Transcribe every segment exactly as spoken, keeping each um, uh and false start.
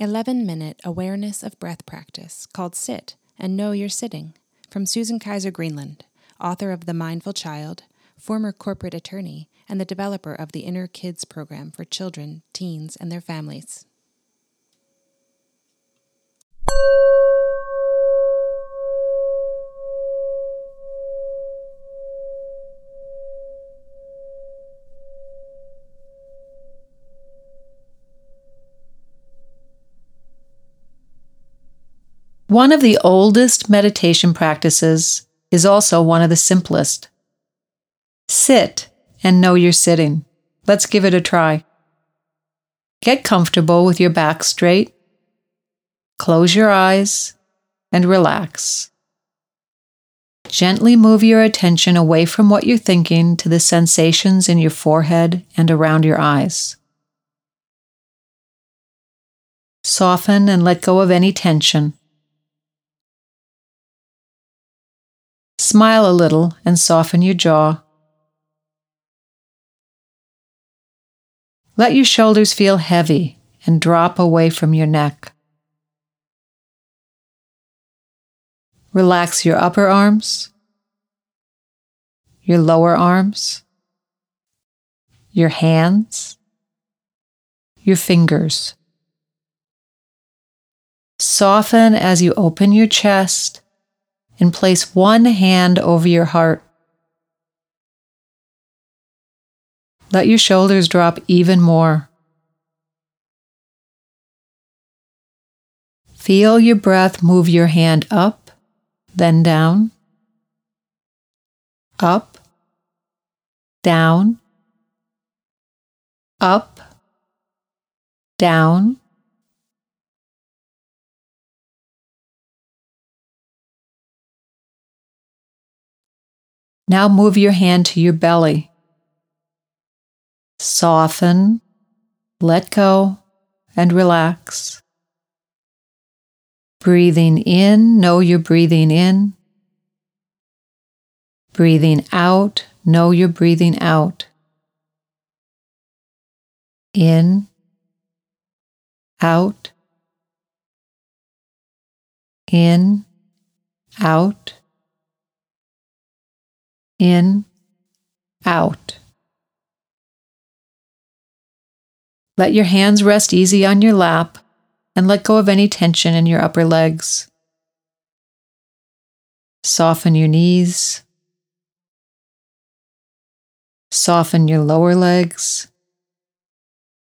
eleven-minute awareness of breath practice called Sit and Know You're Sitting from Susan Kaiser Greenland, author of The Mindful Child, former corporate attorney, and the developer of the Inner Kids program for children, teens, and their families. One of the oldest meditation practices is also one of the simplest. Sit and know you're sitting. Let's give it a try. Get comfortable with your back straight. Close your eyes and relax. Gently move your attention away from what you're thinking to the sensations in your forehead and around your eyes. Soften and let go of any tension. Smile a little and soften your jaw. Let your shoulders feel heavy and drop away from your neck. Relax your upper arms, your lower arms, your hands, your fingers. Soften as you open your chest and place one hand over your heart. Let your shoulders drop even more. Feel your breath move your hand up, then down, up, down, up, down. Now move your hand to your belly. Soften, let go, and relax. Breathing in, know you're breathing in. Breathing out, know you're breathing out. In, out, in, out. In, out. Let your hands rest easy on your lap and let go of any tension in your upper legs. Soften your knees. Soften your lower legs.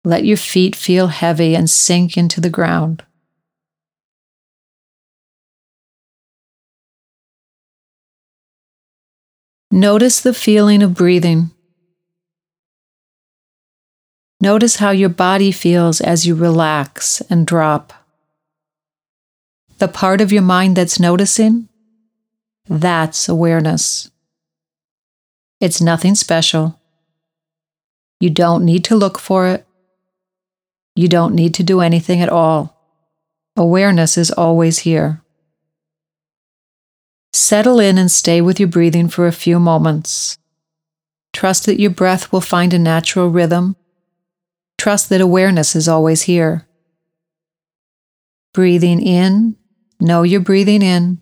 Let your feet feel heavy and sink into the ground. Notice the feeling of breathing. Notice how your body feels as you relax and drop. The part of your mind that's noticing, that's awareness. It's nothing special. You don't need to look for it. You don't need to do anything at all. Awareness is always here. Settle in and stay with your breathing for a few moments. Trust that your breath will find a natural rhythm. Trust that awareness is always here. Breathing in, know you're breathing in.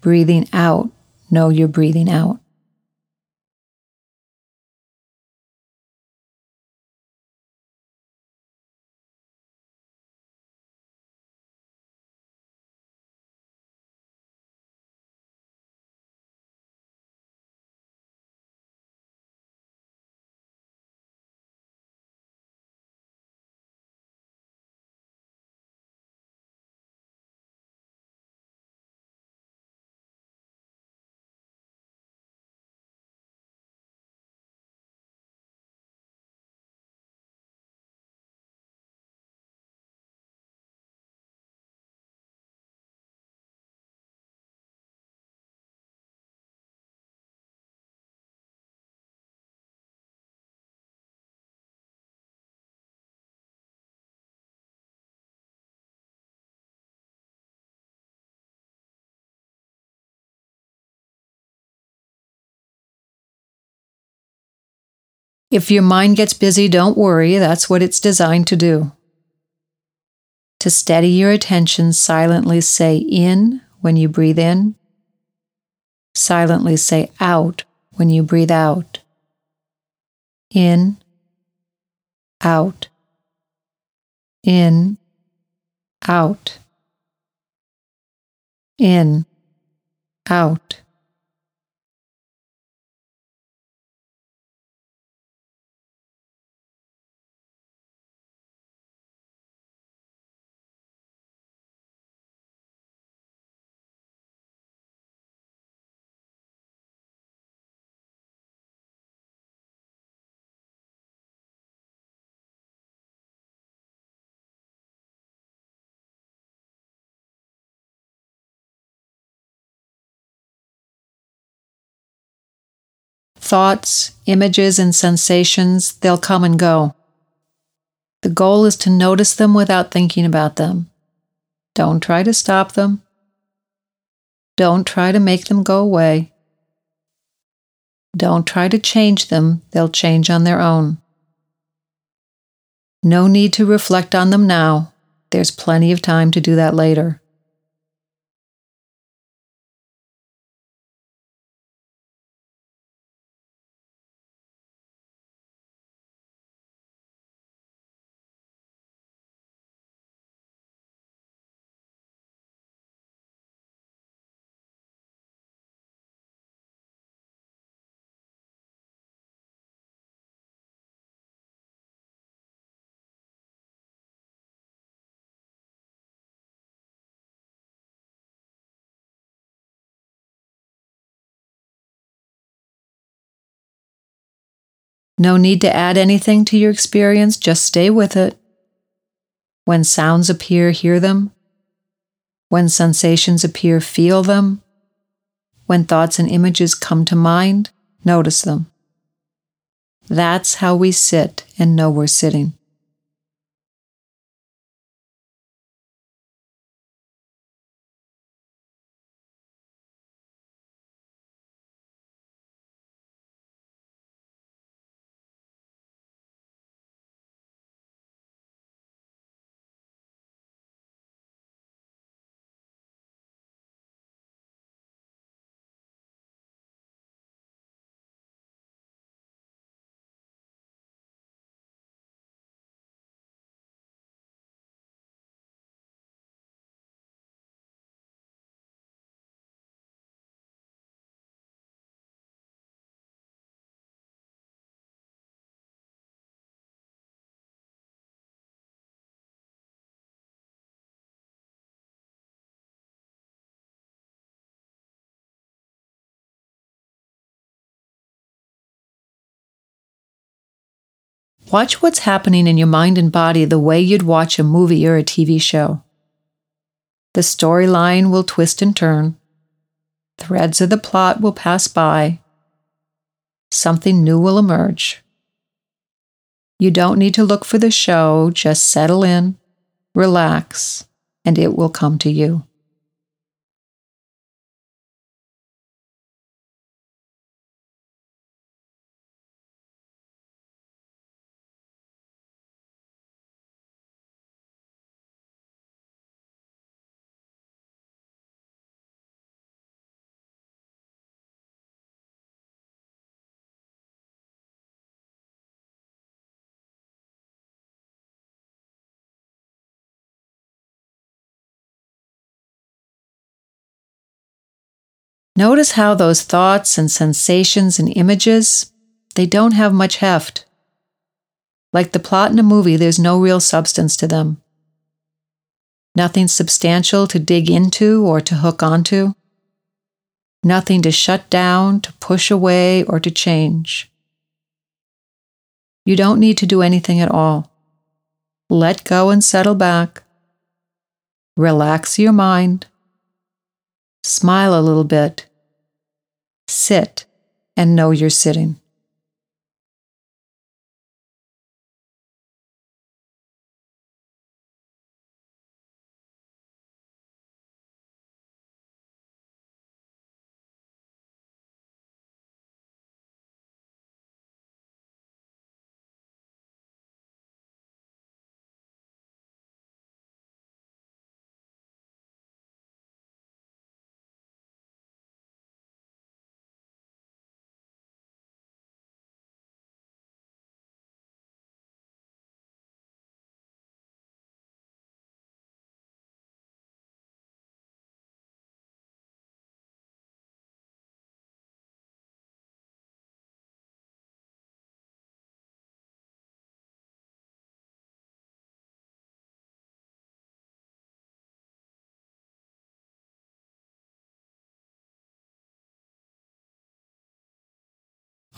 Breathing out, know you're breathing out. If your mind gets busy, don't worry. That's what it's designed to do. To steady your attention, silently say in when you breathe in. Silently say out when you breathe out. In, out, in, out, in, out. Thoughts, images, and sensations, they'll come and go. The goal is to notice them without thinking about them. Don't try to stop them. Don't try to make them go away. Don't try to change them. They'll change on their own. No need to reflect on them now. There's plenty of time to do that later. No need to add anything to your experience, just stay with it. When sounds appear, hear them. When sensations appear, feel them. When thoughts and images come to mind, notice them. That's how we sit and know we're sitting. Watch what's happening in your mind and body the way you'd watch a movie or a T V show. The storyline will twist and turn. Threads of the plot will pass by. Something new will emerge. You don't need to look for the show, just settle in, relax, and it will come to you. Notice how those thoughts and sensations and images, they don't have much heft. Like the plot in a movie, there's no real substance to them. Nothing substantial to dig into or to hook onto. Nothing to shut down, to push away, or to change. You don't need to do anything at all. Let go and settle back. Relax your mind. Smile a little bit. Sit and know you're sitting.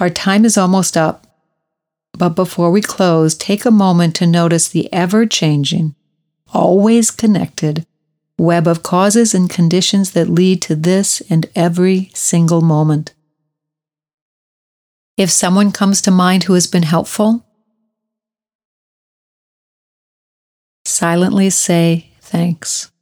Our time is almost up, but before we close, take a moment to notice the ever-changing, always connected web of causes and conditions that lead to this and every single moment. If someone comes to mind who has been helpful, silently say thanks.